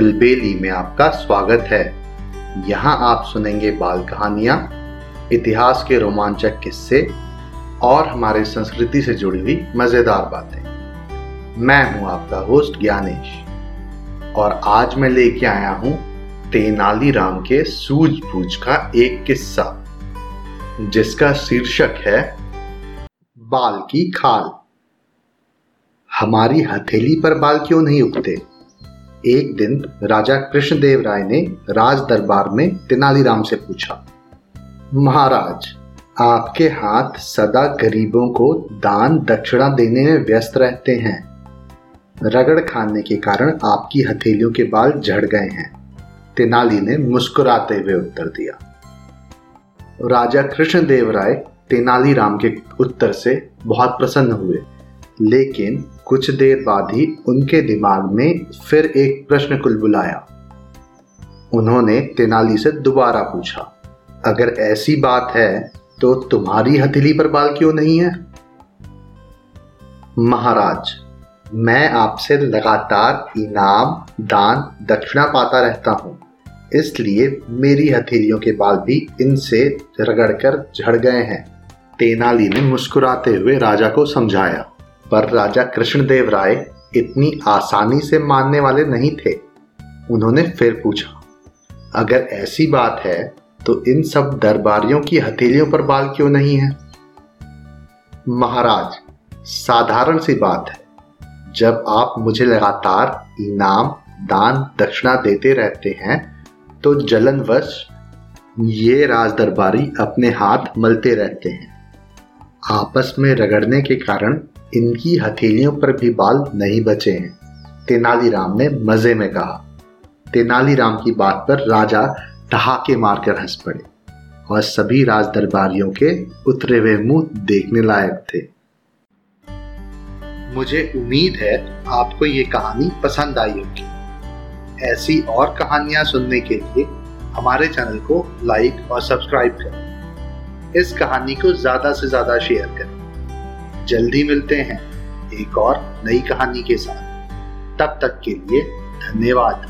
दिल्बेली में आपका स्वागत है। यहाँ आप सुनेंगे बाल कहानियाँ, इतिहास के रोमांचक किस्से और हमारे संस्कृति से जुड़ी हुई मज़ेदार बातें। मैं हूँ आपका होस्ट ज्ञानेश और आज मैं लेके आया हूँ तेनाली राम के सूझबूझ का एक किस्सा, जिसका शीर्षक है बाल की खाल। हमारी हथेली पर बाल क्यों नहीं उगते? एक दिन राजा कृष्णदेव राय ने राज दरबार में तेनालीराम से पूछा, महाराज, आपके हाथ सदा गरीबों को दान दक्षिणा देने में व्यस्त रहते हैं। रगड़ खाने के कारण आपकी हथेलियों के बाल झड़ गए हैं। तेनाली ने मुस्कुराते हुए उत्तर दिया। राजा कृष्णदेव राय तेनालीराम के उत्तर से बहुत प्रसन्न हुए, लेकिन कुछ देर बाद ही उनके दिमाग में फिर एक प्रश्न कुलबुलाया। उन्होंने तेनाली से दोबारा पूछा, अगर ऐसी बात है तो तुम्हारी हथेली पर बाल क्यों नहीं है? महाराज, मैं आपसे लगातार इनाम, दान, दक्षिणा पाता रहता हूँ, इसलिए मेरी हथेलियों के बाल भी इनसे रगड़कर झड़ गए हैं। तेनाली ने मुस्कुराते हुए राजा को समझाया, पर राजा कृष्णदेव राय इतनी आसानी से मानने वाले नहीं थे। उन्होंने फिर पूछा, अगर ऐसी बात है तो इन सब दरबारियों की हथेलियों पर बाल क्यों नहीं है? महाराज, साधारण सी बात है, जब आप मुझे लगातार इनाम, दान, दक्षिणा देते रहते हैं तो जलनवश ये राज दरबारी अपने हाथ मलते रहते हैं। आपस में रगड़ने के कारण इनकी हथेलियों पर भी बाल नहीं बचे हैं, तेनालीराम ने मजे में कहा। तेनालीराम की बात पर राजा ठहाके मारकर हंस पड़े और सभी राज दरबारियों के उतरे हुए मुंह देखने लायक थे। मुझे उम्मीद है आपको ये कहानी पसंद आई होगी। ऐसी और कहानियां सुनने के लिए हमारे चैनल को लाइक और सब्सक्राइब करें। इस कहानी को ज्यादा से ज्यादा शेयर करें। जल्दी मिलते हैं एक और नई कहानी के साथ। तब तक के लिए धन्यवाद।